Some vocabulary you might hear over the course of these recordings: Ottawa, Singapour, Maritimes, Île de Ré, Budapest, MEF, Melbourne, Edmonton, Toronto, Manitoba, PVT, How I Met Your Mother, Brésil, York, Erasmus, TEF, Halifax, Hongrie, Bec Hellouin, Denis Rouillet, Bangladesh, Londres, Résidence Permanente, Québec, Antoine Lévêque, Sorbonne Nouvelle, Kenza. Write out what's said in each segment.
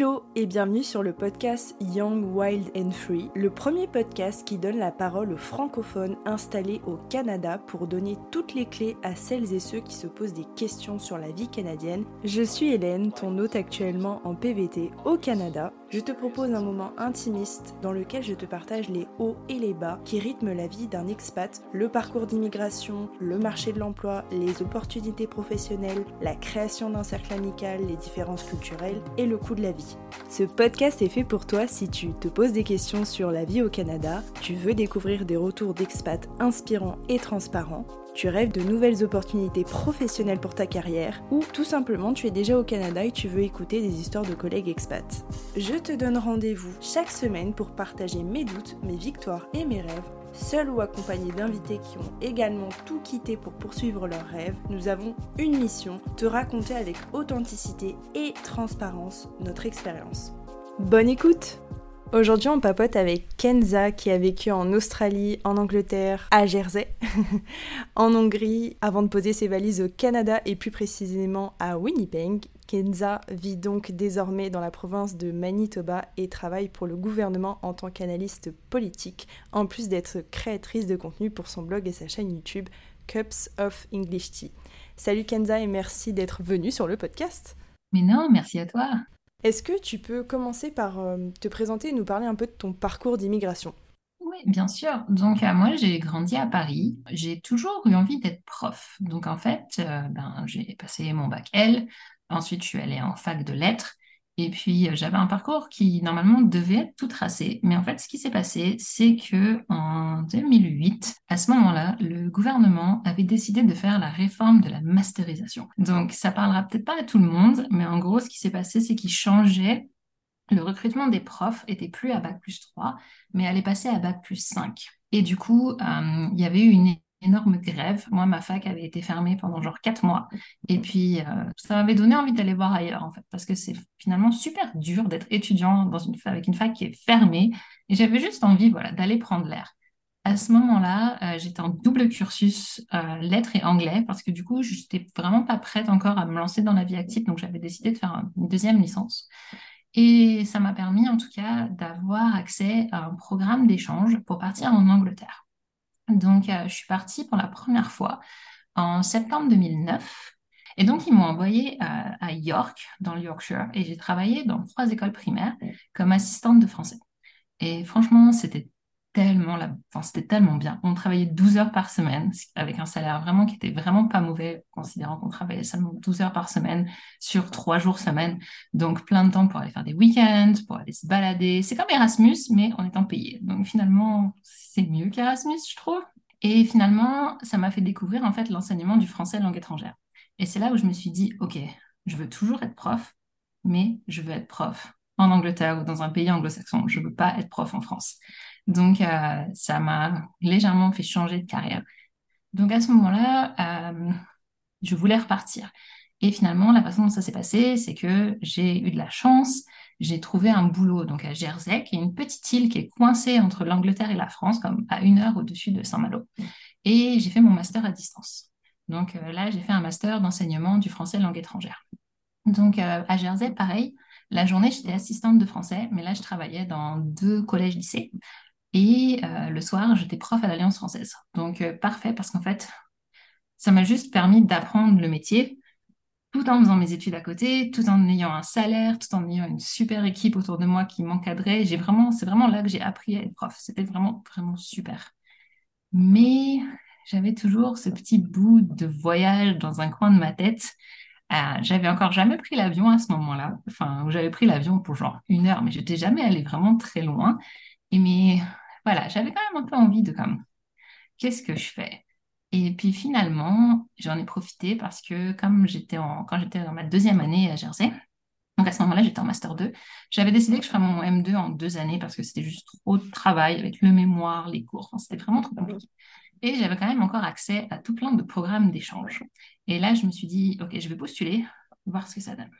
Hello et bienvenue sur le podcast Young, Wild and Free, le premier podcast qui donne la parole aux francophones installés au Canada pour donner toutes les clés à celles et ceux qui se posent des questions sur la vie canadienne. Je suis Hélène, ton hôte actuellement en PVT au Canada. Je te propose un moment intimiste dans lequel je te partage les hauts et les bas qui rythment la vie d'un expat, le parcours d'immigration, le marché de l'emploi, les opportunités professionnelles, la création d'un cercle amical, les différences culturelles et le coût de la vie. Ce podcast est fait pour toi si tu te poses des questions sur la vie au Canada, tu veux découvrir des retours d'expats inspirants et transparents, tu rêves de nouvelles opportunités professionnelles pour ta carrière ou tout simplement tu es déjà au Canada et tu veux écouter des histoires de collègues expats. Je te donne rendez-vous chaque semaine pour partager mes doutes, mes victoires et mes rêves, seuls ou accompagnés d'invités qui ont également tout quitté pour poursuivre leurs rêves. Nous avons une mission, te raconter avec authenticité et transparence notre expérience. Bonne écoute! Aujourd'hui, on papote avec Kenza qui a vécu en Australie, en Angleterre, à Jersey, en Hongrie, avant de poser ses valises au Canada et plus précisément à Winnipeg. Kenza vit donc désormais dans la province de Manitoba et travaille pour le gouvernement en tant qu'analyste politique, en plus d'être créatrice de contenu pour son blog et sa chaîne YouTube Cups of English Tea. Salut Kenza et merci d'être venue sur le podcast. Mais non, merci à toi. Est-ce que tu peux commencer par te présenter et nous parler un peu de ton parcours d'immigration ? Oui, bien sûr. Donc, moi, j'ai grandi à Paris. J'ai toujours eu envie d'être prof. Donc, en fait, j'ai passé mon bac L. Ensuite, je suis allée en fac de lettres. Et puis, j'avais un parcours qui, normalement, devait être tout tracé. Mais en fait, ce qui s'est passé, c'est qu'en 2008, à ce moment-là, le gouvernement avait décidé de faire la réforme de la masterisation. Donc, ça parlera peut-être pas à tout le monde, mais en gros, ce qui s'est passé, c'est qu'il changeait. Le recrutement des profs n'était plus à Bac plus 3, mais allait passer à Bac plus 5. Et du coup, il y avait eu une énorme grève. Moi, ma fac avait été fermée pendant genre 4 mois. Et puis, ça m'avait donné envie d'aller voir ailleurs, en fait, parce que c'est finalement super dur d'être étudiant dans avec une fac qui est fermée. Et j'avais juste envie, voilà, d'aller prendre l'air. À ce moment-là, j'étais en double cursus lettres et anglais, parce que du coup, je n'étais vraiment pas prête encore à me lancer dans la vie active. Donc, j'avais décidé de faire une deuxième licence. Et ça m'a permis, en tout cas, d'avoir accès à un programme d'échange pour partir en Angleterre. Donc, je suis partie pour la première fois en septembre 2009. Et donc, ils m'ont envoyée à York, dans le Yorkshire. Et j'ai travaillé dans 3 écoles primaires comme assistante de français. Et franchement, c'était tellement bien. On travaillait 12 heures par semaine avec un salaire vraiment qui était vraiment pas mauvais, considérant qu'on travaillait seulement 12 heures par semaine sur 3 jours semaine. Donc, plein de temps pour aller faire des week-ends, pour aller se balader. C'est comme Erasmus, mais en étant payé. Donc, finalement, c'est mieux qu'Erasmus, je trouve. Et finalement, ça m'a fait découvrir, en fait, l'enseignement du français langue étrangère. Et c'est là où je me suis dit, OK, je veux toujours être prof, mais je veux être prof en Angleterre ou dans un pays anglo-saxon. Je ne veux pas être prof en France. Donc, ça m'a légèrement fait changer de carrière. Donc, à ce moment-là, je voulais repartir. Et finalement, la façon dont ça s'est passé, c'est que j'ai eu de la chance. J'ai trouvé un boulot donc à Jersey, qui est une petite île qui est coincée entre l'Angleterre et la France, comme à 1 heure au-dessus de Saint-Malo. Et j'ai fait mon master à distance. Donc, là, j'ai fait un master d'enseignement du français langue étrangère. Donc, à Jersey, pareil, la journée, j'étais assistante de français, mais là, je travaillais dans 2 collèges-lycées. Et le soir, j'étais prof à l'Alliance française. Donc, parfait, parce qu'en fait, ça m'a juste permis d'apprendre le métier tout en faisant mes études à côté, tout en ayant un salaire, tout en ayant une super équipe autour de moi qui m'encadrait. C'est vraiment là que j'ai appris à être prof. C'était vraiment, vraiment super. Mais j'avais toujours ce petit bout de voyage dans un coin de ma tête. J'avais encore jamais pris l'avion à ce moment-là. Enfin, j'avais pris l'avion pour genre 1 heure, mais je n'étais jamais allée vraiment très loin. Mais voilà, j'avais quand même un peu envie de comme, qu'est-ce que je fais? Et puis finalement, j'en ai profité parce que comme quand j'étais dans ma 2e année à Jersey, donc à ce moment-là, j'étais en Master 2, j'avais décidé que je ferais mon M2 en 2 années parce que c'était juste trop de travail avec le mémoire, les cours, enfin, c'était vraiment trop compliqué. Et j'avais quand même encore accès à tout plein de programmes d'échange. Et là, je me suis dit, OK, je vais postuler, voir ce que ça donne.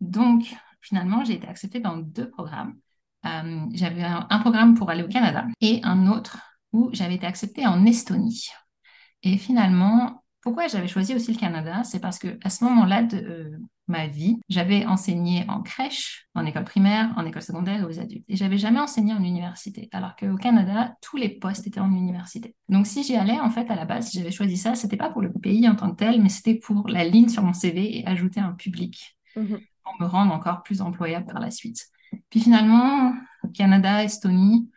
Donc finalement, j'ai été acceptée dans 2 programmes. J'avais un programme pour aller au Canada et un autre où j'avais été acceptée en Estonie. Et finalement, Pourquoi j'avais choisi aussi le Canada, c'est parce que à ce moment-là de ma vie, j'avais enseigné en crèche, en école primaire, en école secondaire et aux adultes. Et j'avais jamais enseigné en université, alors qu'au Canada, tous les postes étaient en université. Donc si j'y allais, en fait, à la base, si j'avais choisi ça, c'était pas pour le pays en tant que tel, mais c'était pour la ligne sur mon CV et ajouter un public pour me rendre encore plus employable par la suite. Puis finalement, Canada, Estonie...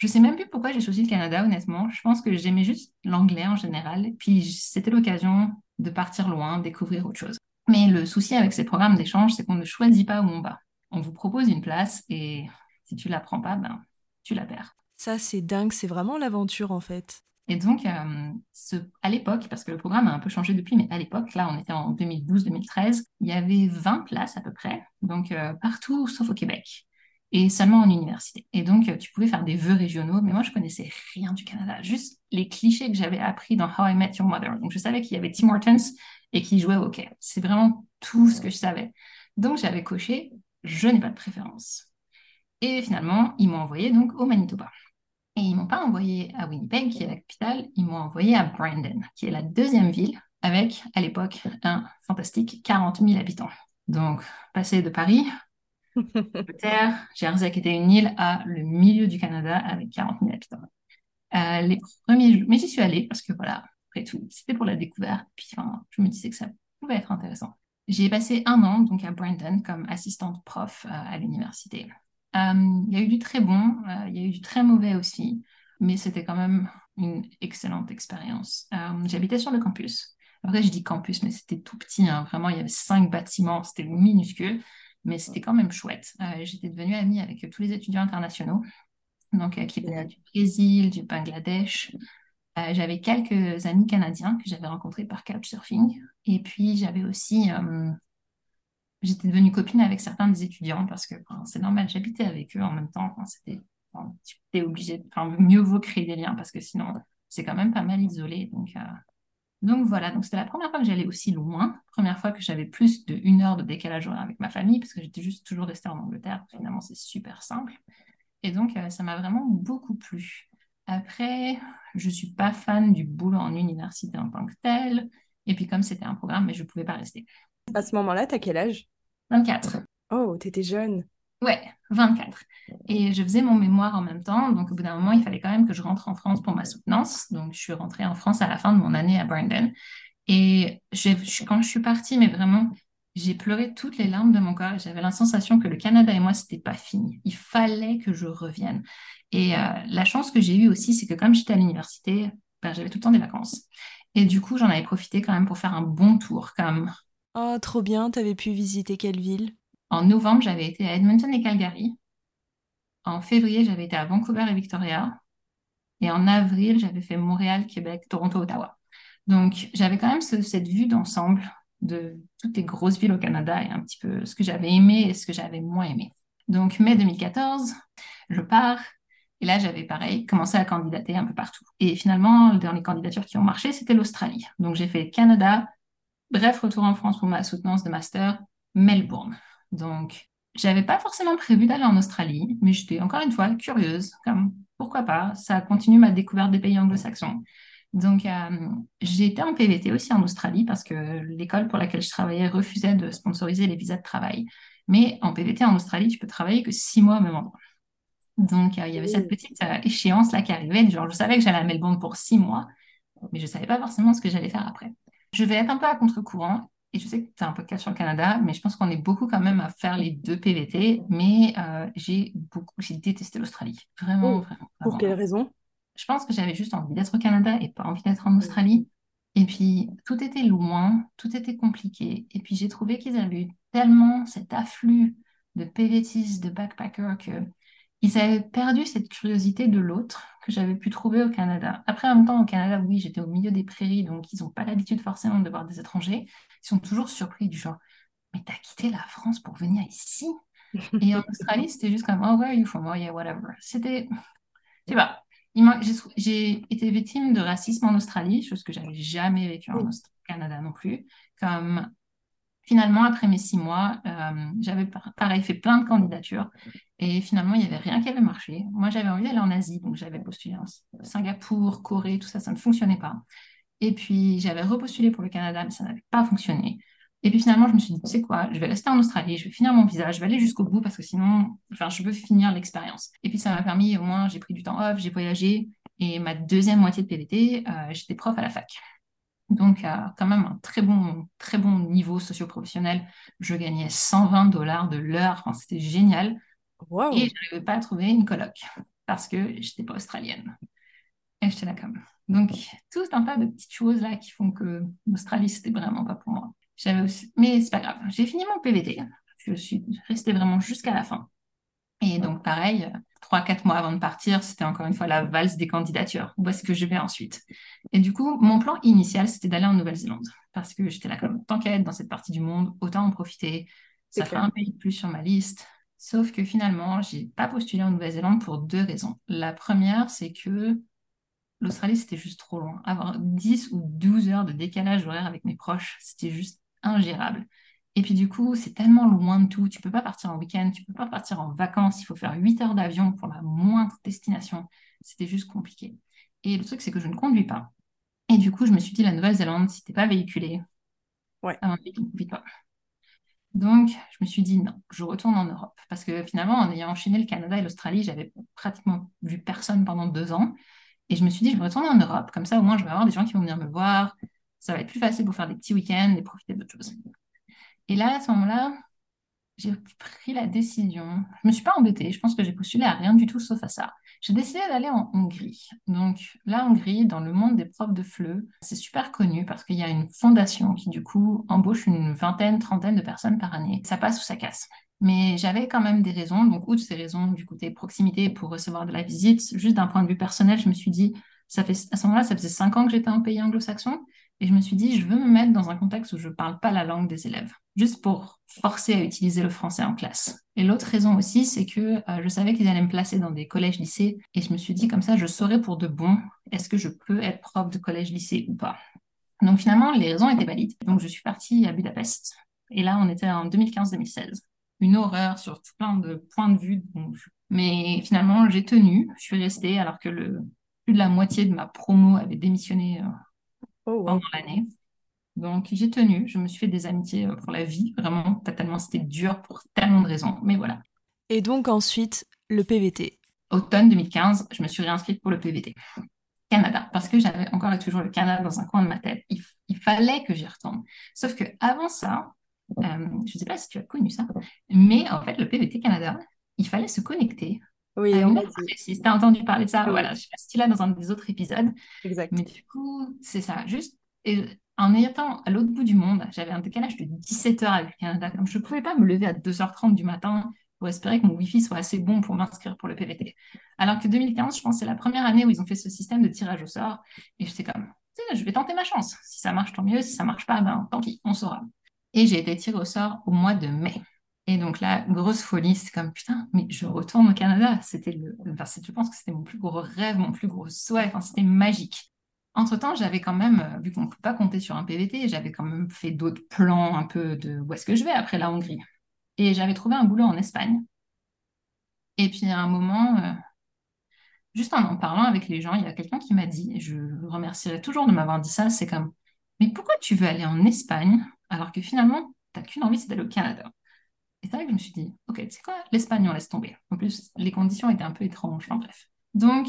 Je sais même plus pourquoi j'ai choisi le Canada, honnêtement. Je pense que j'aimais juste l'anglais en général. Puis c'était l'occasion de partir loin, découvrir autre chose. Mais le souci avec ces programmes d'échange, c'est qu'on ne choisit pas où on va. On vous propose une place et si tu la prends pas, ben, tu la perds. Ça, c'est dingue. C'est vraiment l'aventure, en fait. Et donc, à l'époque, parce que le programme a un peu changé depuis, mais à l'époque, là, on était en 2012-2013, il y avait 20 places à peu près, donc partout sauf au Québec. Et seulement en université. Et donc, tu pouvais faire des vœux régionaux, mais moi, je connaissais rien du Canada. Juste les clichés que j'avais appris dans How I Met Your Mother. Donc, je savais qu'il y avait Tim Hortons et qu'il jouait au hockey. C'est vraiment tout ce que je savais. Donc, j'avais coché « Je n'ai pas de préférence ». Et finalement, ils m'ont envoyé donc au Manitoba. Et ils ne m'ont pas envoyé à Winnipeg, qui est la capitale. Ils m'ont envoyé à Brandon, qui est la deuxième ville, avec, à l'époque, un fantastique 40 000 habitants. Donc, passer de Paris... Jersey qui était une île à le milieu du Canada avec 40 000 habitants. Les premiers jours, mais j'y suis allée parce que voilà, après tout, c'était pour la découverte. Puis enfin, je me disais que ça pouvait être intéressant. J'y ai passé 1 an donc à Brandon comme assistante prof à l'université. Il y a eu du très bon, il y a eu du très mauvais aussi, mais c'était quand même une excellente expérience. J'habitais sur le campus. Après, je dis campus, mais c'était tout petit. Hein, vraiment, il y avait 5 bâtiments, c'était minuscule. Mais c'était quand même chouette. J'étais devenue amie avec tous les étudiants internationaux, donc qui venaient du Brésil, du Bangladesh. J'avais quelques amis canadiens que j'avais rencontrés par Couchsurfing. Et puis, j'avais aussi... j'étais devenue copine avec certains des étudiants parce que enfin, c'est normal, j'habitais avec eux en même temps. Enfin, c'était enfin, t'es obligée... Enfin, mieux vaut créer des liens parce que sinon, c'est quand même pas mal isolé. Donc voilà, donc c'était la première fois que j'allais aussi loin, première fois que j'avais plus d'1 heure de décalage horaire avec ma famille, parce que j'étais juste toujours restée en Angleterre, finalement c'est super simple, et donc ça m'a vraiment beaucoup plu. Après, je ne suis pas fan du boulot en université en tant que tel, et puis comme c'était un programme, mais je ne pouvais pas rester. À ce moment-là, t'as quel âge ? 24. Oh, t'étais jeune. Ouais, 24. Et je faisais mon mémoire en même temps, donc au bout d'un moment, il fallait quand même que je rentre en France pour ma soutenance. Donc, je suis rentrée en France à la fin de mon année à Brandon. Et quand je suis partie, mais vraiment, j'ai pleuré toutes les larmes de mon corps. J'avais la sensation que le Canada et moi, c'était pas fini. Il fallait que je revienne. Et la chance que j'ai eue aussi, c'est que comme j'étais à l'université, ben, j'avais tout le temps des vacances. Et du coup, j'en avais profité quand même pour faire un bon tour. Comme... Oh, trop bien, t'avais pu visiter quelle ville ? En novembre, j'avais été à Edmonton et Calgary. En février, j'avais été à Vancouver et Victoria. Et en avril, j'avais fait Montréal, Québec, Toronto, Ottawa. Donc, j'avais quand même cette vue d'ensemble de toutes les grosses villes au Canada et un petit peu ce que j'avais aimé et ce que j'avais moins aimé. Donc, mai 2014, je pars. Et là, j'avais, pareil, commencé à candidater un peu partout. Et finalement, dans les candidatures qui ont marché, c'était l'Australie. Donc, j'ai fait Canada, bref, retour en France pour ma soutenance de master, Melbourne. Donc, j'avais pas forcément prévu d'aller en Australie, mais j'étais encore une fois curieuse, comme pourquoi pas, ça continue ma découverte des pays anglo-saxons. Donc, j'ai été en PVT aussi en Australie parce que l'école pour laquelle je travaillais refusait de sponsoriser les visas de travail. Mais en PVT en Australie, tu peux travailler que 6 mois au même endroit. Donc, il y avait cette petite échéance là qui arrivait, genre je savais que j'allais à Melbourne pour 6 mois, mais je savais pas forcément ce que j'allais faire après. Je vais être un peu à contre-courant. Et je sais que tu as un podcast sur le Canada, mais je pense qu'on est beaucoup quand même à faire les 2 PVT. Mais j'ai détesté l'Australie. Vraiment, vraiment. Pour quelle raison ? Je pense que j'avais juste envie d'être au Canada et pas envie d'être en Australie. Et puis, tout était loin, tout était compliqué. Et puis, j'ai trouvé qu'ils avaient eu tellement cet afflux de PVTistes, de backpackers, qu'ils avaient perdu cette curiosité de l'autre que j'avais pu trouver au Canada. Après, en même temps, au Canada, oui, j'étais au milieu des prairies, donc ils n'ont pas l'habitude forcément de voir des étrangers. Ils sont toujours surpris du genre « Mais t'as quitté la France pour venir ici ?» Et en Australie, c'était juste comme « Oh, where are you from? Oh, yeah, whatever. » C'était... Je sais pas. J'ai été victime de racisme en Australie, chose que j'avais jamais vécue en Canada non plus. Comme... Finalement, après mes 6 mois, j'avais pareil fait plein de candidatures et finalement, il n'y avait rien qui avait marché. Moi, j'avais envie d'aller en Asie, donc j'avais postulé en Singapour, Corée, tout ça, ça ne fonctionnait pas. Et puis, j'avais repostulé pour le Canada, mais ça n'avait pas fonctionné. Et puis, finalement, je me suis dit, tu sais quoi, je vais rester en Australie, je vais finir mon visa, je vais aller jusqu'au bout parce que sinon, enfin, je veux finir l'expérience. Et puis, ça m'a permis, au moins, j'ai pris du temps off, j'ai voyagé. Et ma deuxième moitié de PVT, j'étais prof à la fac. Donc, quand même, un très bon niveau socio-professionnel. Je gagnais $120 de l'heure. Enfin, c'était génial. Wow. Et je n'arrivais pas à trouver une coloc parce que je n'étais pas australienne. Et j'étais là comme... Donc, tout un tas de petites choses là qui font que l'Australie, c'était vraiment pas pour moi. J'avais aussi... Mais c'est pas grave. J'ai fini mon PVT. Je suis restée vraiment jusqu'à la fin. Et donc, pareil, 3-4 mois avant de partir, c'était encore une fois la valse des candidatures. Où est-ce que je vais ensuite? Et du coup, mon plan initial, c'était d'aller en Nouvelle-Zélande. Parce que j'étais là comme, tant qu'à être dans cette partie du monde, autant en profiter. Ça fait un pays de plus sur ma liste. Sauf que finalement, j'ai pas postulé en Nouvelle-Zélande pour 2 raisons. La première, c'est que l'Australie, c'était juste trop loin. Avoir 10 ou 12 heures de décalage horaire avec mes proches, c'était juste ingérable. Et puis du coup, c'est tellement loin de tout. Tu ne peux pas partir en week-end, tu ne peux pas partir en vacances. Il faut faire 8 heures d'avion pour la moindre destination. C'était juste compliqué. Et le truc, c'est que je ne conduis pas. Et du coup, je me suis dit, la Nouvelle-Zélande, si tu n'es pas véhiculée, ouais. Tu ne conduis pas. Donc, je me suis dit, non, je retourne en Europe. Parce que finalement, en ayant enchaîné le Canada et l'Australie, j'avais pratiquement vu personne pendant 2 ans. Et je me suis dit, je vais retourner en Europe. Comme ça, au moins, je vais avoir des gens qui vont venir me voir. Ça va être plus facile pour faire des petits week-ends et profiter d'autres choses. Et là, à ce moment-là, j'ai pris la décision. Je ne me suis pas embêtée. Je pense que j'ai postulé à rien du tout sauf à ça. J'ai décidé d'aller en Hongrie. Donc, la Hongrie, dans le monde des profs de FLE, c'est super connu parce qu'il y a une fondation qui, du coup, embauche une trentaine de personnes par année. Ça passe ou ça casse. Mais j'avais quand même des raisons, donc outre ces raisons du côté proximité pour recevoir de la visite, juste d'un point de vue personnel, je me suis dit, à ce moment-là, ça faisait 5 ans que j'étais en pays anglo-saxon, et je me suis dit, je veux me mettre dans un contexte où je ne parle pas la langue des élèves, juste pour forcer à utiliser le français en classe. Et l'autre raison aussi, c'est que je savais qu'ils allaient me placer dans des collèges-lycées, et je me suis dit, comme ça, je saurais pour de bon, est-ce que je peux être prof de collège-lycée ou pas? Donc finalement, les raisons étaient valides. Donc je suis partie à Budapest, et là, on était en 2015-2016. Une horreur sur tout plein de points de vue. Mais finalement, j'ai tenu. Je suis restée alors que plus de la moitié de ma promo avait démissionné pendant l'année. Donc, j'ai tenu. Je me suis fait des amitiés pour la vie. Vraiment, totalement, c'était dur pour tellement de raisons. Mais voilà. Et donc ensuite, le PVT. Automne 2015, je me suis réinscrite pour le PVT. Canada, parce que j'avais encore et toujours le Canada dans un coin de ma tête. Il fallait que j'y retourne. Sauf qu'avant ça... je ne sais pas si tu as connu ça, mais en fait, le PVT Canada, il fallait se connecter. Oui, si tu as entendu parler de ça, oui. Voilà, je ne sais pas si tu l'as dans un des autres épisodes. Exact. Mais du coup, c'est ça. Juste en étant à l'autre bout du monde, j'avais un décalage de 17 heures avec le Canada. Comme je ne pouvais pas me lever à 2h30 du matin pour espérer que mon Wi-Fi soit assez bon pour m'inscrire pour le PVT. Alors que 2015, je pense que c'est la première année où ils ont fait ce système de tirage au sort. Et j'étais comme, je vais tenter ma chance. Si ça marche, tant mieux. Si ça ne marche pas, ben, tant pis, on saura. Et j'ai été tirée au sort au mois de mai. Et donc là, grosse folie, c'est comme, putain, mais je retourne au Canada. C'était je pense que c'était mon plus gros rêve, mon plus gros souhait. Enfin, c'était magique. Entre-temps, j'avais quand même, vu qu'on ne peut pas compter sur un PVT, j'avais quand même fait d'autres plans un peu de où est-ce que je vais après la Hongrie. Et j'avais trouvé un boulot en Espagne. Et puis à un moment, juste en parlant avec les gens, il y a quelqu'un qui m'a dit, et je le remercierai toujours de m'avoir dit ça, c'est comme, mais pourquoi tu veux aller en Espagne ? Alors que finalement, tu n'as qu'une envie, c'est d'aller au Canada. Et c'est là que je me suis dit, ok, tu sais quoi, l'Espagne, on laisse tomber. En plus, les conditions étaient un peu étranges, enfin bref. Donc,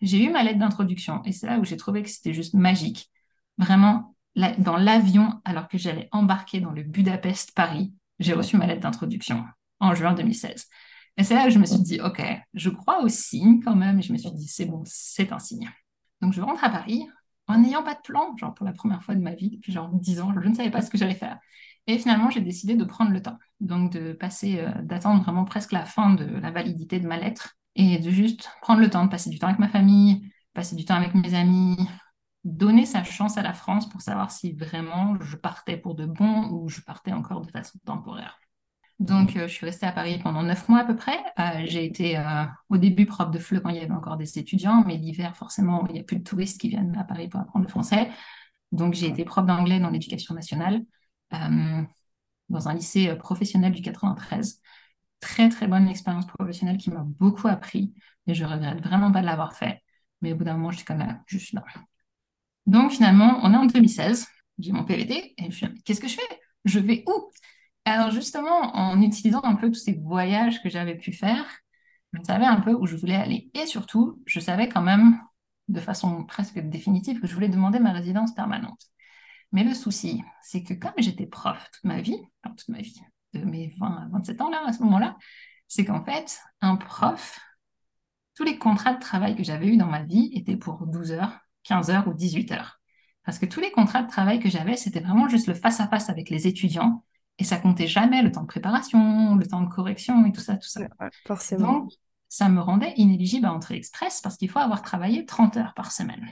j'ai eu ma lettre d'introduction, et c'est là où j'ai trouvé que c'était juste magique. Vraiment, là, dans l'avion, alors que j'allais embarquer dans le Budapest-Paris, j'ai reçu ma lettre d'introduction en juin 2016. Et c'est là où je me suis dit, ok, je crois au signe quand même, et je me suis dit, c'est bon, c'est un signe. Donc, je rentre à Paris, en n'ayant pas de plan, genre pour la première fois de ma vie, depuis 10 ans, je ne savais pas ce que j'allais faire. Et finalement, j'ai décidé de prendre le temps, donc de passer, d'attendre vraiment presque la fin de la validité de ma lettre, et de juste prendre le temps de passer du temps avec ma famille, passer du temps avec mes amis, donner sa chance à la France pour savoir si vraiment je partais pour de bon ou je partais encore de façon temporaire. Donc, je suis restée à Paris pendant 9 mois à peu près. J'ai été au début prof de FLE quand il y avait encore des étudiants, mais l'hiver, forcément, il n'y a plus de touristes qui viennent à Paris pour apprendre le français. Donc, j'ai été prof d'anglais dans l'éducation nationale, dans un lycée professionnel du 93. Très, très bonne expérience professionnelle qui m'a beaucoup appris, et je regrette vraiment pas de l'avoir fait. Mais au bout d'un moment, j'étais comme là, je suis là. Donc finalement, on est en 2016, j'ai mon PVT et je suis là, qu'est-ce que je fais? Je vais où? Alors justement, en utilisant un peu tous ces voyages que j'avais pu faire, je savais un peu où je voulais aller. Et surtout, je savais quand même, de façon presque définitive, que je voulais demander ma résidence permanente. Mais le souci, c'est que comme j'étais prof toute ma vie, de mes 20 à 27 ans là, à ce moment-là, c'est qu'en fait, un prof, tous les contrats de travail que j'avais eus dans ma vie étaient pour 12 heures, 15 heures ou 18 heures. Parce que tous les contrats de travail que j'avais, c'était vraiment juste le face-à-face avec les étudiants et ça comptait jamais le temps de préparation, le temps de correction et tout ça. Ouais, forcément. Donc, ça me rendait inéligible à entrer express parce qu'il faut avoir travaillé 30 heures par semaine.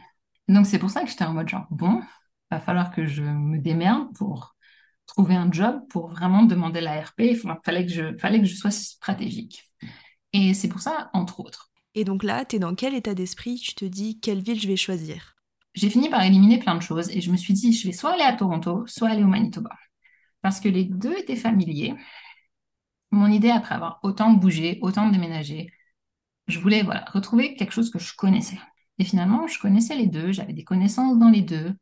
Donc, c'est pour ça que j'étais en mode genre, bon, va falloir que je me démerde pour trouver un job, pour vraiment demander l'ARP. Il fallait que je sois stratégique. Et c'est pour ça, entre autres. Et donc là, tu es dans quel état d'esprit? Tu te dis, quelle ville je vais choisir? J'ai fini par éliminer plein de choses et je me suis dit, je vais soit aller à Toronto, soit aller au Manitoba. Parce que les deux étaient familiers. Mon idée, après avoir autant bougé, autant déménagé, je voulais retrouver quelque chose que je connaissais. Et finalement, je connaissais les deux, j'avais des connaissances dans les deux.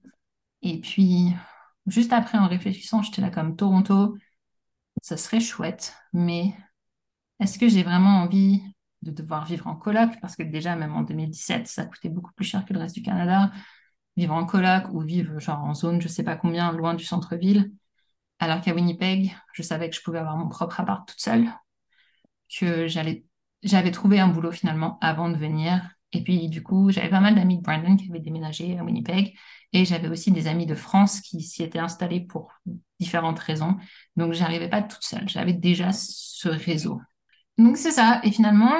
Et puis, juste après, en réfléchissant, j'étais là comme Toronto, ça serait chouette, mais est-ce que j'ai vraiment envie de devoir vivre en coloc? Parce que déjà, même en 2017, ça coûtait beaucoup plus cher que le reste du Canada. Vivre en coloc ou vivre genre en zone, je ne sais pas combien, loin du centre-ville. Alors qu'à Winnipeg, je savais que je pouvais avoir mon propre appart toute seule, que j'avais trouvé un boulot finalement avant de venir. Et puis du coup, j'avais pas mal d'amis de Brandon qui avaient déménagé à Winnipeg. Et j'avais aussi des amis de France qui s'y étaient installés pour différentes raisons. Donc, je n'arrivais pas toute seule. J'avais déjà ce réseau. Donc, c'est ça. Et finalement,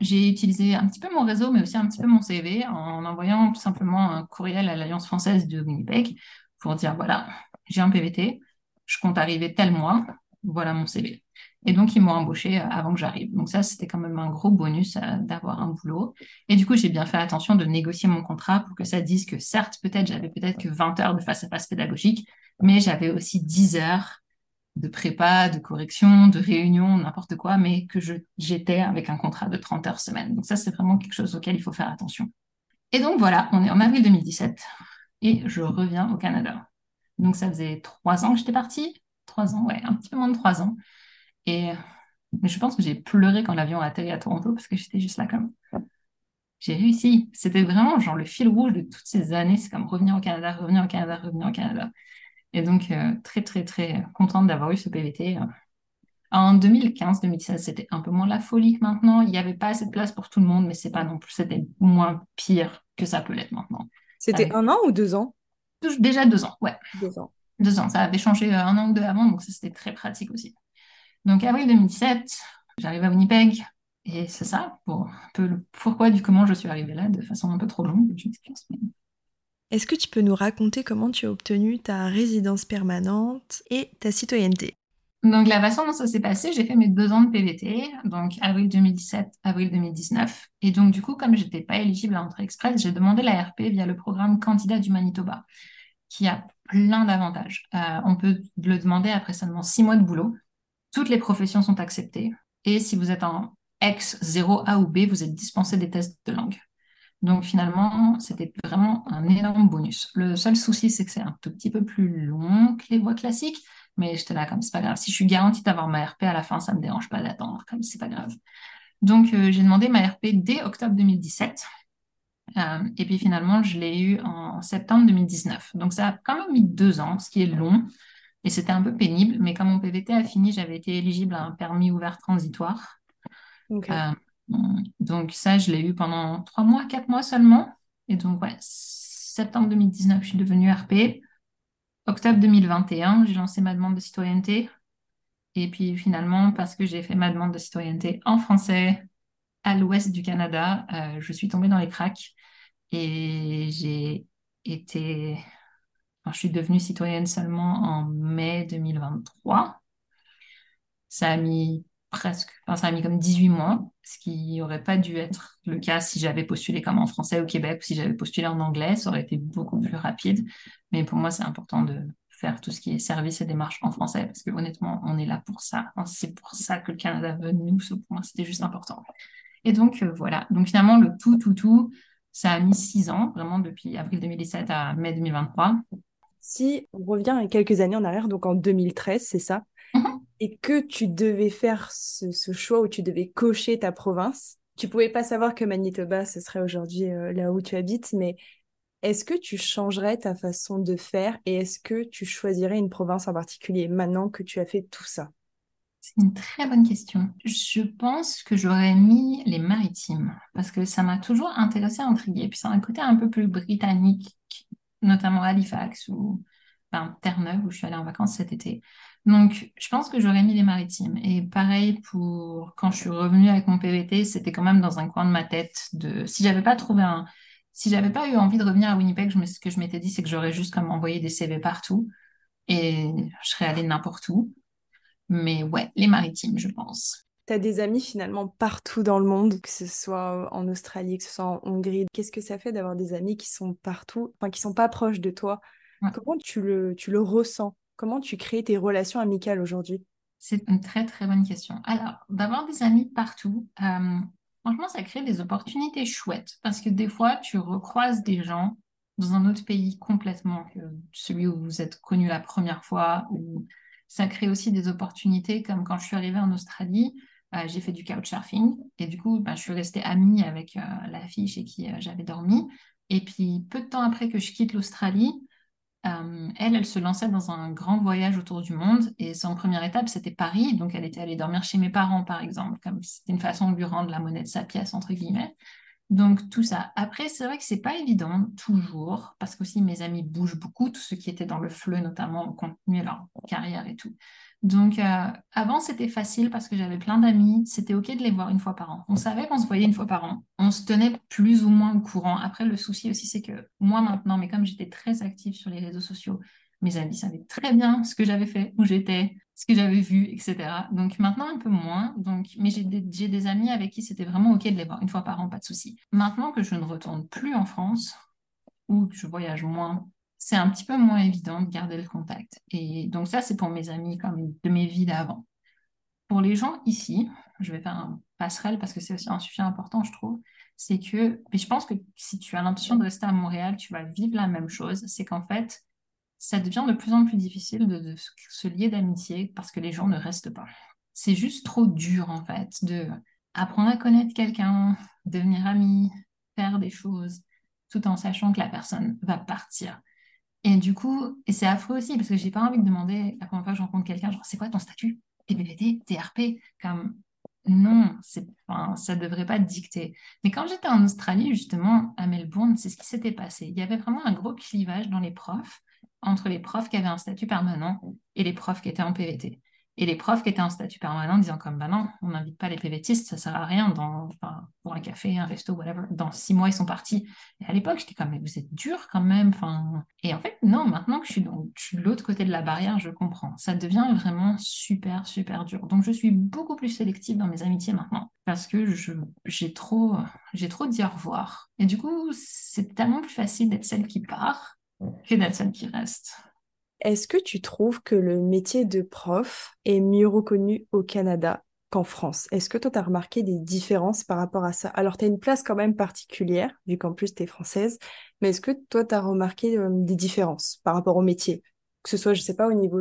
j'ai utilisé un petit peu mon réseau, mais aussi un petit peu mon CV en envoyant tout simplement un courriel à l'Alliance française de Winnipeg pour dire, voilà, j'ai un PVT, je compte arriver tel mois, voilà mon CV. Et donc, ils m'ont embauchée avant que j'arrive. Donc ça, c'était quand même un gros bonus d'avoir un boulot. Et du coup, j'ai bien fait attention de négocier mon contrat pour que ça dise que certes, j'avais que 20 heures de face-à-face pédagogique, mais j'avais aussi 10 heures de prépa, de correction, de réunion, n'importe quoi, mais que j'étais avec un contrat de 30 heures semaine. Donc ça, c'est vraiment quelque chose auquel il faut faire attention. Et donc voilà, on est en avril 2017 et je reviens au Canada. Donc ça faisait 3 ans que j'étais partie. 3 ans, ouais, un petit peu moins de 3 ans. Mais je pense que j'ai pleuré quand l'avion a atterri à Toronto parce que j'étais juste là comme... J'ai réussi. C'était vraiment genre le fil rouge de toutes ces années. C'est comme revenir au Canada. Et donc, très, très, très contente d'avoir eu ce PVT. En 2015-2016, c'était un peu moins la folie que maintenant. Il n'y avait pas assez de place pour tout le monde, mais c'est pas non plus, c'était moins pire que ça peut l'être maintenant. C'était un an ou 2 ans? Déjà 2 ans, ouais. 2 ans. Ça avait changé un an ou 2 avant, donc ça, c'était très pratique aussi. Donc, avril 2017, j'arrive à Winnipeg, et c'est ça, pour un peu le pourquoi du comment je suis arrivée là, de façon un peu trop longue, je m'excuse. Mais... Est-ce que tu peux nous raconter comment tu as obtenu ta résidence permanente et ta citoyenneté? Donc, la façon dont ça s'est passé, j'ai fait mes 2 ans de PVT, donc avril 2017, avril 2019. Et donc, du coup, comme je n'étais pas éligible à entrer express, j'ai demandé l'ARP via le programme candidat du Manitoba, qui a plein d'avantages. On peut le demander après seulement 6 mois de boulot. Toutes les professions sont acceptées. Et si vous êtes en X, 0A ou B, vous êtes dispensé des tests de langue. Donc finalement, c'était vraiment un énorme bonus. Le seul souci, c'est que c'est un tout petit peu plus long que les voies classiques. Mais j'étais là comme, c'est pas grave. Si je suis garantie d'avoir ma RP à la fin, ça me dérange pas d'attendre. Comme, c'est pas grave. Donc j'ai demandé ma RP dès octobre 2017. Et puis finalement, je l'ai eu en septembre 2019. Donc ça a quand même mis 2 ans, ce qui est long. Et c'était un peu pénible, mais quand mon PVT a fini, j'avais été éligible à un permis ouvert transitoire. Okay. Donc ça, je l'ai eu pendant 3 mois, 4 mois seulement. Et donc, ouais, septembre 2019, je suis devenue RP. Octobre 2021, j'ai lancé ma demande de citoyenneté. Et puis finalement, parce que j'ai fait ma demande de citoyenneté en français à l'ouest du Canada, je suis tombée dans les cracks et je suis devenue citoyenne seulement en mai 2023. Ça a mis comme 18 mois, ce qui n'aurait pas dû être le cas si j'avais postulé comme en français au Québec ou si j'avais postulé en anglais. Ça aurait été beaucoup plus rapide. Mais pour moi, c'est important de faire tout ce qui est service et démarches en français parce que honnêtement, on est là pour ça. C'est pour ça que le Canada veut nous. Pour moi, c'était juste important. Et donc, voilà. Donc, finalement, le tout, Ça a mis 6 ans, vraiment depuis avril 2017 à mai 2023. Si on revient à quelques années en arrière, donc en 2013, c'est ça, et que tu devais faire ce choix où tu devais cocher ta province, tu ne pouvais pas savoir que Manitoba, ce serait aujourd'hui là où tu habites, mais est-ce que tu changerais ta façon de faire et est-ce que tu choisirais une province en particulier maintenant que tu as fait tout ça? C'est une très bonne question. Je pense que j'aurais mis les Maritimes parce que ça m'a toujours intéressée, intriguée. Puis c'est un côté un peu plus britannique, notamment Halifax ou Terre-Neuve où je suis allée en vacances cet été. Donc je pense que j'aurais mis les Maritimes. Et pareil pour quand je suis revenue avec mon PVT, c'était quand même dans un coin de ma tête de si j'avais pas eu envie de revenir à Winnipeg, ce que je m'étais dit c'est que j'aurais juste comme envoyé des CV partout et je serais allée n'importe où. Mais ouais, les Maritimes, je pense. T'as des amis finalement partout dans le monde, que ce soit en Australie, que ce soit en Hongrie. Qu'est-ce que ça fait d'avoir des amis qui sont partout, enfin qui sont pas proches de toi? Ouais. Comment tu le ressens? Comment tu crées tes relations amicales aujourd'hui? C'est une très très bonne question. Alors, d'avoir des amis partout, franchement, ça crée des opportunités chouettes. Parce que des fois, tu recroises des gens dans un autre pays complètement que celui où vous êtes connus la première fois ou... Ça crée aussi des opportunités, comme quand je suis arrivée en Australie, j'ai fait du couchsurfing et du coup, je suis restée amie avec la fille chez qui j'avais dormi. Et puis, peu de temps après que je quitte l'Australie, elle se lançait dans un grand voyage autour du monde et son première étape, c'était Paris. Donc, elle était allée dormir chez mes parents, par exemple, comme c'était une façon de lui rendre la monnaie de sa pièce, entre guillemets. Donc, tout ça. Après, c'est vrai que c'est pas évident, toujours, parce qu'aussi mes amis bougent beaucoup, tous ceux qui étaient dans le FLE, notamment, ont continué leur carrière et tout. Donc, avant, c'était facile parce que j'avais plein d'amis, c'était OK de les voir une fois par an. On savait qu'on se voyait une fois par an, on se tenait plus ou moins au courant. Après, le souci aussi, c'est que moi, maintenant, mais comme j'étais très active sur les réseaux sociaux, mes amis savaient très bien ce que j'avais fait, où j'étais, ce que j'avais vu, etc. Donc maintenant, un peu moins. Mais j'ai des amis avec qui c'était vraiment OK de les voir une fois par an, pas de souci. Maintenant que je ne retourne plus en France, ou que je voyage moins, c'est un petit peu moins évident de garder le contact. Et donc ça, c'est pour mes amis comme de mes vies d'avant. Pour les gens ici, je vais faire un passerelle parce que c'est aussi un sujet important, je trouve, c'est que... Mais je pense que si tu as l'intention de rester à Montréal, tu vas vivre la même chose. C'est qu'en fait... ça devient de plus en plus difficile de se lier d'amitié parce que les gens ne restent pas. C'est juste trop dur, en fait, d'apprendre à connaître quelqu'un, devenir ami, faire des choses, tout en sachant que la personne va partir. Et du coup, et c'est affreux aussi, parce que j'ai pas envie de demander, la première fois que je rencontre quelqu'un, genre, c'est quoi ton statut? T'es PVT? T'es RP? Comme, non, ça devrait pas te dicter. Mais quand j'étais en Australie, justement, à Melbourne, c'est ce qui s'était passé. Il y avait vraiment un gros clivage dans les profs, entre les profs qui avaient un statut permanent et les profs qui étaient en PVT. Et les profs qui étaient en statut permanent disant comme, non, on n'invite pas les PVTistes, ça sert à rien pour un café, un resto, whatever. Dans 6 mois, ils sont partis. Et à l'époque, j'étais comme, mais vous êtes durs quand même. Et en fait, non, maintenant que je suis de l'autre côté de la barrière, je comprends. Ça devient vraiment super, super dur. Donc, je suis beaucoup plus sélective dans mes amitiés maintenant parce que j'ai trop dit au revoir. Et du coup, c'est tellement plus facile d'être celle qui part que d'être celle qui reste. Est-ce que tu trouves que le métier de prof est mieux reconnu au Canada qu'en France? Est-ce que toi, tu as remarqué des différences par rapport à ça? Alors, tu as une place quand même particulière, vu qu'en plus, tu es française, mais est-ce que toi, tu as remarqué des différences par rapport au métier? Que ce soit, je ne sais pas, au niveau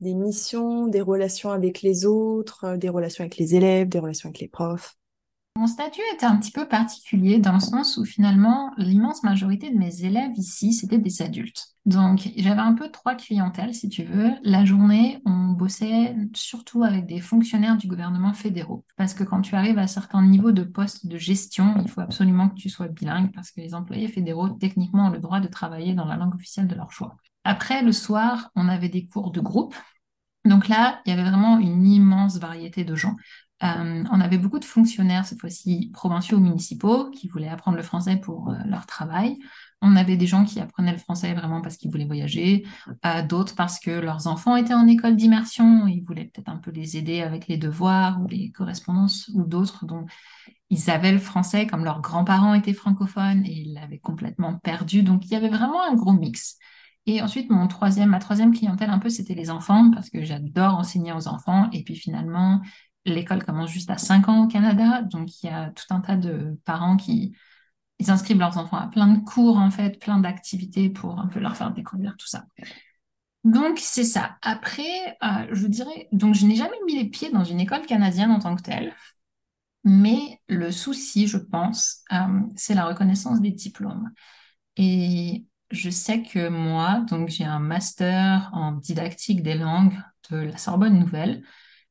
des missions, des relations avec les autres, des relations avec les élèves, des relations avec les profs? Mon statut était un petit peu particulier dans le sens où finalement, l'immense majorité de mes élèves ici, c'était des adultes. Donc, j'avais un peu 3 clientèles, si tu veux. La journée, on bossait surtout avec des fonctionnaires du gouvernement fédéraux. Parce que quand tu arrives à certains niveaux de poste de gestion, il faut absolument que tu sois bilingue parce que les employés fédéraux, techniquement, ont le droit de travailler dans la langue officielle de leur choix. Après, le soir, on avait des cours de groupe. Donc là, il y avait vraiment une immense variété de gens. On avait beaucoup de fonctionnaires, cette fois-ci provinciaux ou municipaux, qui voulaient apprendre le français pour leur travail. On avait des gens qui apprenaient le français vraiment parce qu'ils voulaient voyager, d'autres parce que leurs enfants étaient en école d'immersion, ils voulaient peut-être un peu les aider avec les devoirs ou les correspondances, ou d'autres dont ils avaient le français comme leurs grands-parents étaient francophones et ils l'avaient complètement perdu. Donc il y avait vraiment un gros mix. Et ensuite, ma troisième clientèle, un peu, c'était les enfants, parce que j'adore enseigner aux enfants. Et puis finalement, l'école commence juste à 5 ans au Canada, donc il y a tout un tas de parents qui ils inscrivent leurs enfants à plein de cours, en fait, plein d'activités pour un peu leur faire découvrir tout ça. Donc, c'est ça. Après, je dirais... Donc, je n'ai jamais mis les pieds dans une école canadienne en tant que telle, mais le souci, je pense, c'est la reconnaissance des diplômes. Et je sais que moi, donc j'ai un master en didactique des langues de la Sorbonne Nouvelle,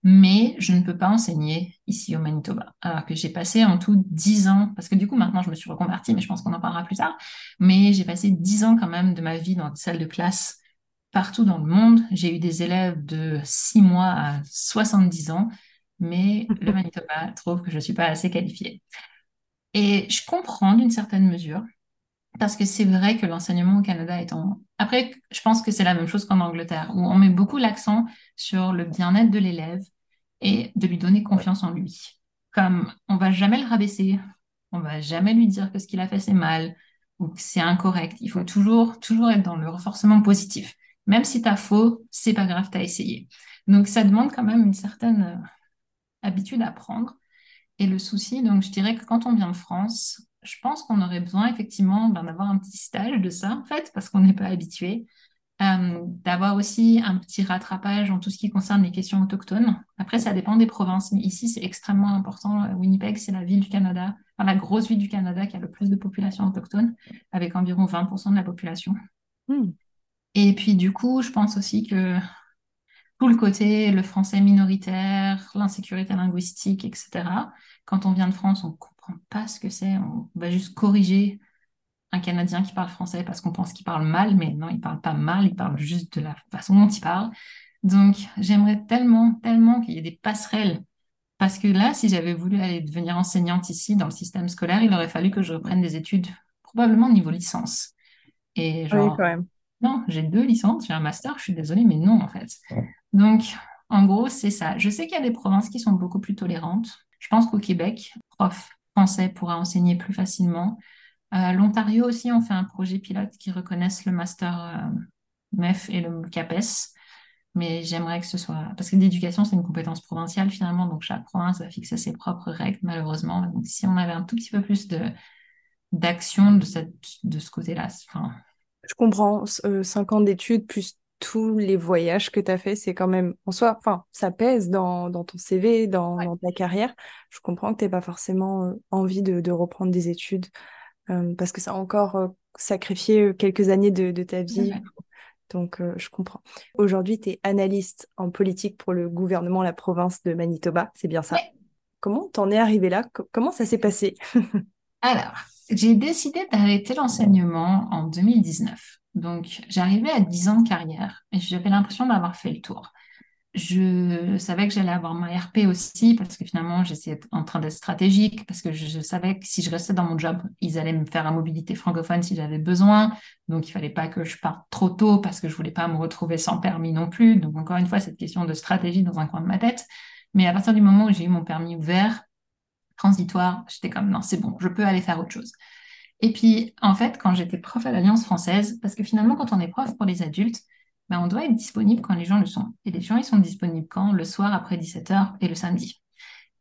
mais je ne peux pas enseigner ici au Manitoba, alors que j'ai passé en tout 10 ans, parce que du coup maintenant je me suis reconvertie, mais je pense qu'on en parlera plus tard, mais j'ai passé 10 ans quand même de ma vie dans des salles de classe partout dans le monde. J'ai eu des élèves de 6 mois à 70 ans, mais le Manitoba trouve que je ne suis pas assez qualifiée. Et je comprends d'une certaine mesure, parce que c'est vrai que l'enseignement au Canada est en... Après, je pense que c'est la même chose qu'en Angleterre, où on met beaucoup l'accent sur le bien-être de l'élève, et de lui donner confiance en lui. Comme on va jamais le rabaisser, on va jamais lui dire que ce qu'il a fait c'est mal ou que c'est incorrect. Il faut toujours être dans le renforcement positif. Même si t'as faux, c'est pas grave, t'as essayé. Donc ça demande quand même une certaine habitude à prendre. Et le souci, donc je dirais que quand on vient de France, je pense qu'on aurait besoin effectivement d'avoir un petit stage de ça en fait, parce qu'on n'est pas habitué. D'avoir aussi un petit rattrapage en tout ce qui concerne les questions autochtones. Après, ça dépend des provinces, mais ici, c'est extrêmement important. Winnipeg, c'est la ville du Canada, enfin, la grosse ville du Canada qui a le plus de population autochtone, avec environ 20% de la population. Et puis, du coup, je pense aussi que tout le côté, le français minoritaire, l'insécurité linguistique, etc., quand on vient de France, on ne comprend pas ce que c'est, on va juste corriger un Canadien qui parle français parce qu'on pense qu'il parle mal, mais non, il parle pas mal, il parle juste de la façon dont il parle. Donc, j'aimerais tellement qu'il y ait des passerelles. Parce que là, si j'avais voulu aller devenir enseignante ici, dans le système scolaire, il aurait fallu que je reprenne des études, probablement niveau licence. Et genre, oui, quand même. Non, j'ai 2 licences, j'ai un master, je suis désolée, mais non, en fait. Donc, en gros, c'est ça. Je sais qu'il y a des provinces qui sont beaucoup plus tolérantes. Je pense qu'au Québec, prof français pourra enseigner plus facilement. L'Ontario aussi, on fait un projet pilote qui reconnaisse le master MEF et le CAPES, mais j'aimerais que ce soit... Parce que l'éducation, c'est une compétence provinciale finalement, donc chaque province va fixer ses propres règles malheureusement. Donc si on avait un tout petit peu plus d'action de ce côté-là... Enfin... Je comprends, 5 ans d'études plus tous les voyages que tu as fait, c'est quand même... En soi, enfin, ça pèse dans ton CV, dans ta carrière. Je comprends que tu n'aies pas forcément envie de reprendre des études. Parce que ça a encore sacrifié quelques années de ta vie. Ouais. Donc, je comprends. Aujourd'hui, tu es analyste en politique pour le gouvernement, la province de Manitoba. C'est bien ça. Ouais. Comment t'en es arrivée là ? Comment ça s'est passé ? Alors, j'ai décidé d'arrêter l'enseignement en 2019. Donc, j'arrivais à 10 ans de carrière et j'avais l'impression d'avoir fait le tour. Je savais que j'allais avoir ma RP aussi parce que finalement, j'essayais en train d'être stratégique parce que je savais que si je restais dans mon job, ils allaient me faire une mobilité francophone si j'avais besoin. Donc, il ne fallait pas que je parte trop tôt parce que je ne voulais pas me retrouver sans permis non plus. Donc, encore une fois, cette question de stratégie dans un coin de ma tête. Mais à partir du moment où j'ai eu mon permis ouvert, transitoire, j'étais comme non, c'est bon, je peux aller faire autre chose. Et puis, en fait, quand j'étais prof à l'Alliance française, parce que finalement, quand on est prof pour les adultes, ben, on doit être disponible quand les gens le sont. Et les gens, ils sont disponibles quand ? Le soir, après 17h et le samedi.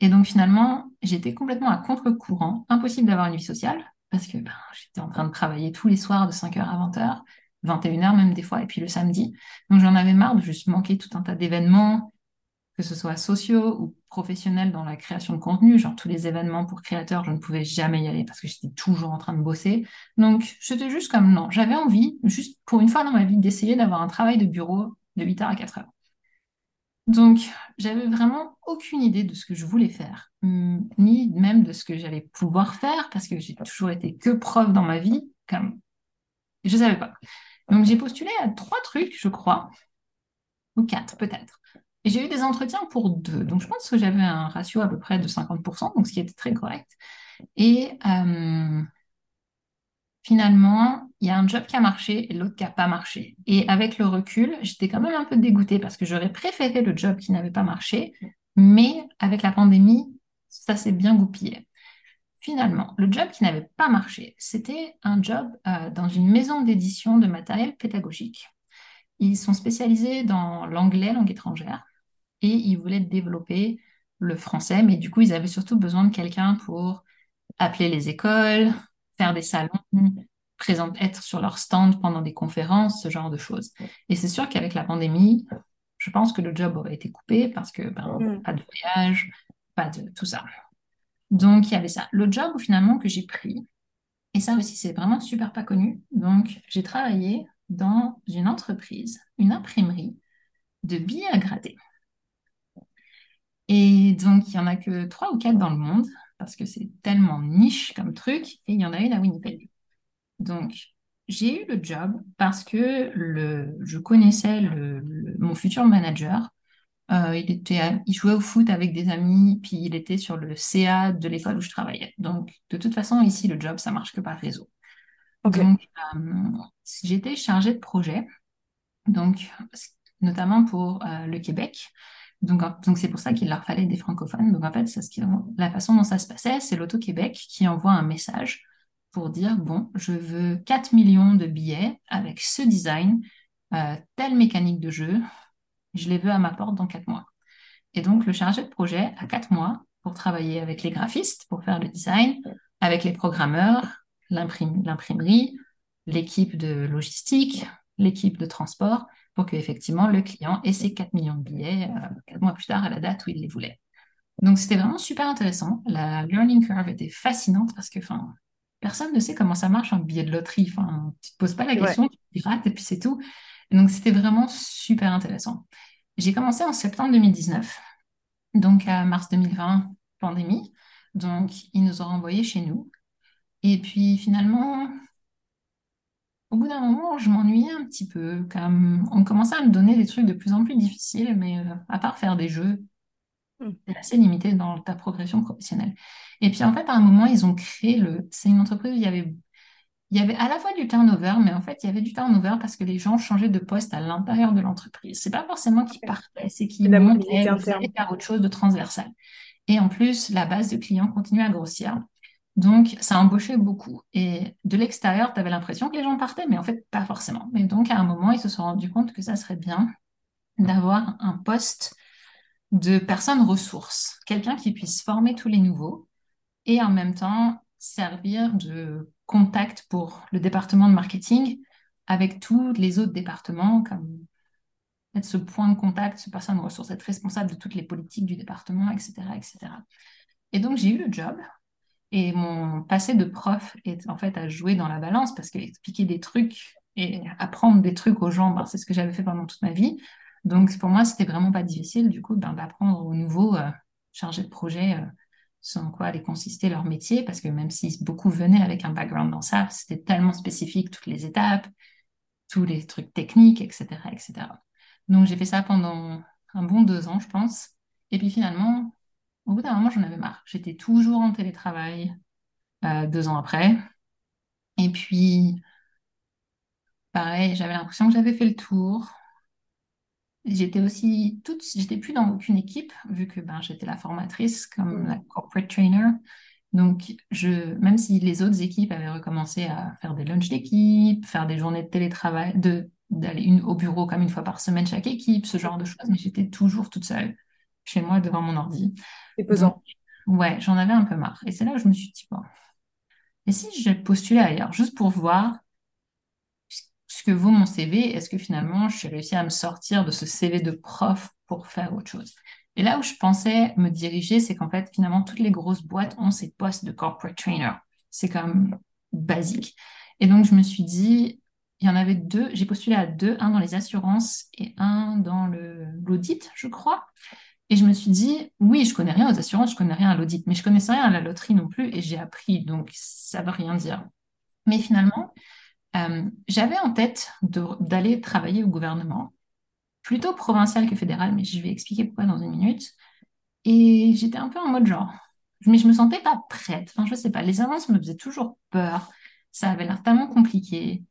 Et donc, finalement, j'étais complètement à contre-courant. Impossible d'avoir une vie sociale parce que ben, j'étais en train de travailler tous les soirs de 5h à 20h, 21h même des fois, et puis le samedi. Donc, j'en avais marre de juste manquer tout un tas d'événements, que ce soit sociaux ou professionnels dans la création de contenu. Genre, tous les événements pour créateurs, je ne pouvais jamais y aller parce que j'étais toujours en train de bosser. Donc, j'étais juste comme non. J'avais envie, juste pour une fois dans ma vie, d'essayer d'avoir un travail de bureau de 8h à 4h. Donc, j'avais vraiment aucune idée de ce que je voulais faire, ni même de ce que j'allais pouvoir faire parce que j'ai toujours été que prof dans ma vie. Comme... Je ne savais pas. Donc, j'ai postulé à 3 trucs, je crois, ou 4 peut-être. Et j'ai eu des entretiens pour 2. Donc, je pense que j'avais un ratio à peu près de 50%, donc ce qui était très correct. Et finalement, il y a un job qui a marché et l'autre qui n'a pas marché. Et avec le recul, j'étais quand même un peu dégoûtée parce que j'aurais préféré le job qui n'avait pas marché. Mais avec la pandémie, ça s'est bien goupillé. Finalement, le job qui n'avait pas marché, c'était un job dans une maison d'édition de matériel pédagogique. Ils sont spécialisés dans l'anglais, langue étrangère. Et ils voulaient développer le français, mais du coup, ils avaient surtout besoin de quelqu'un pour appeler les écoles, faire des salons, être sur leur stand pendant des conférences, ce genre de choses. Et c'est sûr qu'avec la pandémie, je pense que le job aurait été coupé parce que pas de voyage, pas de tout ça. Donc, il y avait ça. Le job, finalement, que j'ai pris, et ça aussi, c'est vraiment super pas connu. Donc, j'ai travaillé dans une entreprise, une imprimerie de billets à gratter. Et donc, il n'y en a que 3 ou 4 dans le monde, parce que c'est tellement niche comme truc, et il y en a une à Winnipeg. Donc, j'ai eu le job parce que je connaissais mon futur manager. Il jouait au foot avec des amis, puis il était sur le CA de l'école où je travaillais. Donc, de toute façon, ici, le job, ça marche que par réseau. Okay. Donc, j'étais chargée de projet, donc, notamment pour le Québec. Donc, c'est pour ça qu'il leur fallait des francophones. Donc, en fait, la façon dont ça se passait, c'est l'Auto-Québec qui envoie un message pour dire, bon, je veux 4 millions de billets avec ce design, telle mécanique de jeu, je les veux à ma porte dans 4 mois. Et donc, le chargé de projet a 4 mois pour travailler avec les graphistes, pour faire le design, avec les programmeurs, l'imprimerie, l'équipe de logistique, l'équipe de transport, pour qu'effectivement, le client ait ses 4 millions de billets 4 mois plus tard à la date où il les voulait. Donc, c'était vraiment super intéressant. La learning curve était fascinante parce que personne ne sait comment ça marche un billet de loterie. Tu ne te poses pas la question, tu rates et puis c'est tout. Et donc, c'était vraiment super intéressant. J'ai commencé en septembre 2019, donc à mars 2020, pandémie. Donc, ils nous ont renvoyés chez nous. Et puis, finalement, au bout d'un moment, je m'ennuyais un petit peu. On commençait à me donner des trucs de plus en plus difficiles, mais à part faire des jeux, c'est assez limité dans ta progression professionnelle. Et puis, en fait, à un moment, ils ont créé c'est une entreprise où il y avait à la fois du turnover, mais en fait, il y avait du turnover parce que les gens changeaient de poste à l'intérieur de l'entreprise. C'est pas forcément qu'ils partaient, c'est qu'ils montaient vers autre chose de transversal. Et en plus, la base de clients continuait à grossir. Donc, ça embauchait beaucoup. Et de l'extérieur, tu avais l'impression que les gens partaient, mais en fait, pas forcément. Mais donc, à un moment, ils se sont rendus compte que ça serait bien d'avoir un poste de personne ressource, quelqu'un qui puisse former tous les nouveaux et en même temps servir de contact pour le département de marketing avec tous les autres départements, comme être ce point de contact, cette personne ressource, être responsable de toutes les politiques du département, etc., etc. Et donc, j'ai eu le job. Et mon passé de prof est en fait à jouer dans la balance parce que expliquer des trucs et apprendre des trucs aux gens, c'est ce que j'avais fait pendant toute ma vie. Donc, pour moi, c'était vraiment pas difficile, du coup, d'apprendre aux nouveaux chargés de projet ce en quoi allait consister leur métier, parce que même si beaucoup venaient avec un background dans ça, c'était tellement spécifique, toutes les étapes, tous les trucs techniques, etc., etc. Donc, j'ai fait ça pendant un bon 2 ans, je pense. Et puis, finalement, au bout d'un moment, j'en avais marre. J'étais toujours en télétravail 2 ans après. Et puis, pareil, j'avais l'impression que j'avais fait le tour. J'étais plus dans aucune équipe, vu que j'étais la formatrice, comme la corporate trainer. Donc, même si les autres équipes avaient recommencé à faire des lunchs d'équipe, faire des journées de télétravail, d'aller au bureau comme une fois par semaine chaque équipe, ce genre de choses, mais j'étais toujours toute seule chez moi devant mon ordi. C'est pesant. Donc, ouais, j'en avais un peu marre. Et c'est là où je me suis dit, et si je postulais ailleurs, juste pour voir ce que vaut mon CV, est-ce que finalement j'ai réussi à me sortir de ce CV de prof pour faire autre chose. Et là où je pensais me diriger, c'est qu'en fait, finalement, toutes les grosses boîtes ont ces postes de corporate trainer. C'est comme basique. Et donc, je me suis dit, il y en avait 2, j'ai postulé à 2, un dans les assurances et un dans l'audit, je crois. Et je me suis dit, oui, je connais rien aux assurances, je connais rien à l'audit, mais je connaissais rien à la loterie non plus, et j'ai appris, donc ça veut rien dire. Mais finalement, j'avais en tête d'aller travailler au gouvernement, plutôt provincial que fédéral, mais je vais expliquer pourquoi dans une minute. Et j'étais un peu en mode genre, mais je me sentais pas prête. Je sais pas, les annonces me faisaient toujours peur. Ça avait l'air tellement compliqué.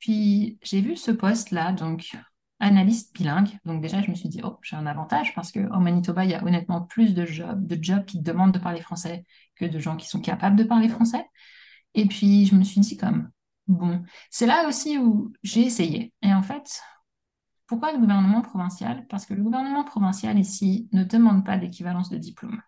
Puis j'ai vu ce poste-là, donc analyste bilingue. Donc déjà, je me suis dit, j'ai un avantage parce qu'au Manitoba, il y a honnêtement plus de jobs qui demandent de parler français que de gens qui sont capables de parler français. Et puis, je me suis dit c'est là aussi où j'ai essayé. Et en fait, pourquoi le gouvernement provincial? Parce que le gouvernement provincial ici ne demande pas d'équivalence de diplôme.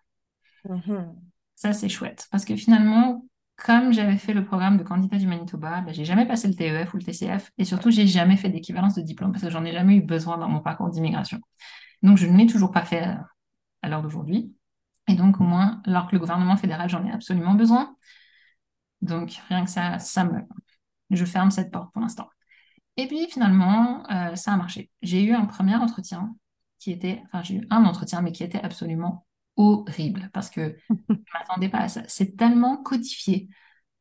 Ça, c'est chouette. Parce que finalement, comme j'avais fait le programme de candidat du Manitoba, ben, j'ai jamais passé le TEF ou le TCF, et surtout, j'ai jamais fait d'équivalence de diplôme, parce que j'en ai jamais eu besoin dans mon parcours d'immigration. Donc, je ne l'ai toujours pas fait à l'heure d'aujourd'hui. Et donc, au moins, alors que le gouvernement fédéral, j'en ai absolument besoin. Donc, rien que ça, je ferme cette porte pour l'instant. Et puis, finalement, ça a marché. J'ai eu un premier entretien qui était... Enfin, j'ai eu un entretien, mais qui était absolument horrible, parce que je ne m'attendais pas à ça. C'est tellement codifié.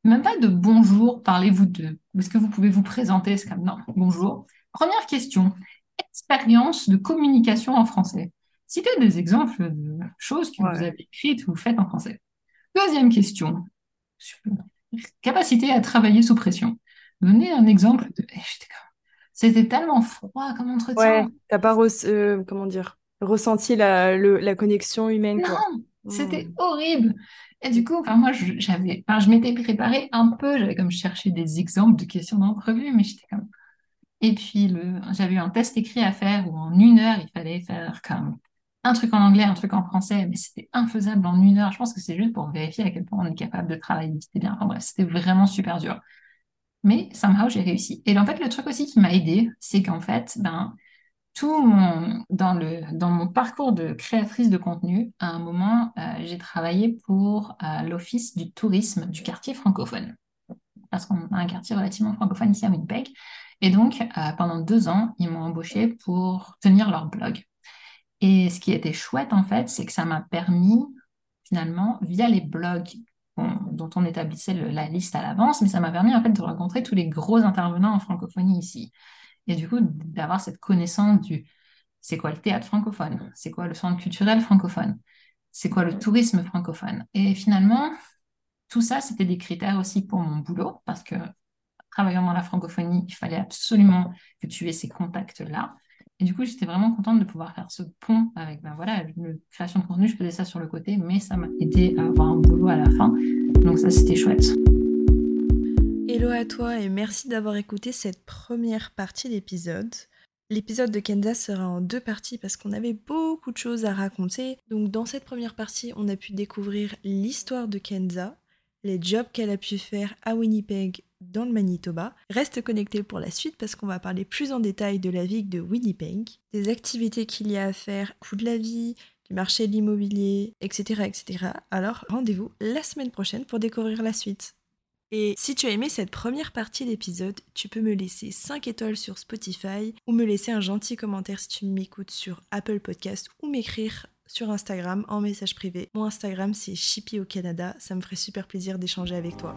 Même pas de « bonjour, parlez-vous de... Est-ce que vous pouvez vous présenter ?» C'est comme « non, bonjour. » Première question. Expérience de communication en français. Citez des exemples de choses que vous avez écrites ou faites en français. Deuxième question. Capacité à travailler sous pression. Donnez un exemple de... C'était tellement froid comme entretien. Ouais, t'as pas ressenti la connexion humaine. Non, c'était horrible. Et du coup, moi, je m'étais préparée un peu. J'avais comme cherché des exemples de questions d'entrevue, mais j'étais comme... Et puis, j'avais eu un test écrit à faire où en une heure, il fallait faire comme un truc en anglais, un truc en français, mais c'était infaisable en une heure. Je pense que c'est juste pour vérifier à quel point on est capable de travailler vite et bien. Enfin bref, c'était vraiment super dur. Mais somehow, j'ai réussi. Et en fait, le truc aussi qui m'a aidée, c'est qu'en fait, dans mon parcours de créatrice de contenu, à un moment, j'ai travaillé pour l'Office du tourisme du quartier francophone. Parce qu'on a un quartier relativement francophone ici à Winnipeg. Et donc, pendant 2 ans, ils m'ont embauchée pour tenir leur blog. Et ce qui était chouette, en fait, c'est que ça m'a permis, finalement, via les blogs dont on établissait la liste à l'avance, mais ça m'a permis, en fait, de rencontrer tous les gros intervenants en francophonie ici. Et du coup, d'avoir cette connaissance du « c'est quoi le théâtre francophone ? C'est quoi le centre culturel francophone ? C'est quoi le tourisme francophone ?» Et finalement, tout ça, c'était des critères aussi pour mon boulot, parce que travaillant dans la francophonie, il fallait absolument que tu aies ces contacts-là. Et du coup, j'étais vraiment contente de pouvoir faire ce pont avec, la création de contenu, je faisais ça sur le côté, mais ça m'a aidé à avoir un boulot à la fin. Donc ça, c'était chouette. Hello à toi et merci d'avoir écouté cette première partie d'épisode. L'épisode de Kenza sera en 2 parties parce qu'on avait beaucoup de choses à raconter. Donc dans cette première partie, on a pu découvrir l'histoire de Kenza, les jobs qu'elle a pu faire à Winnipeg, dans le Manitoba. Reste connecté pour la suite parce qu'on va parler plus en détail de la ville de Winnipeg, des activités qu'il y a à faire, coût de la vie, du marché de l'immobilier, etc., etc. Alors rendez-vous la semaine prochaine pour découvrir la suite. Et si tu as aimé cette première partie d'épisode, tu peux me laisser 5 étoiles sur Spotify ou me laisser un gentil commentaire si tu m'écoutes sur Apple Podcast ou m'écrire sur Instagram en message privé. Mon Instagram c'est Chippy au Canada, ça me ferait super plaisir d'échanger avec toi.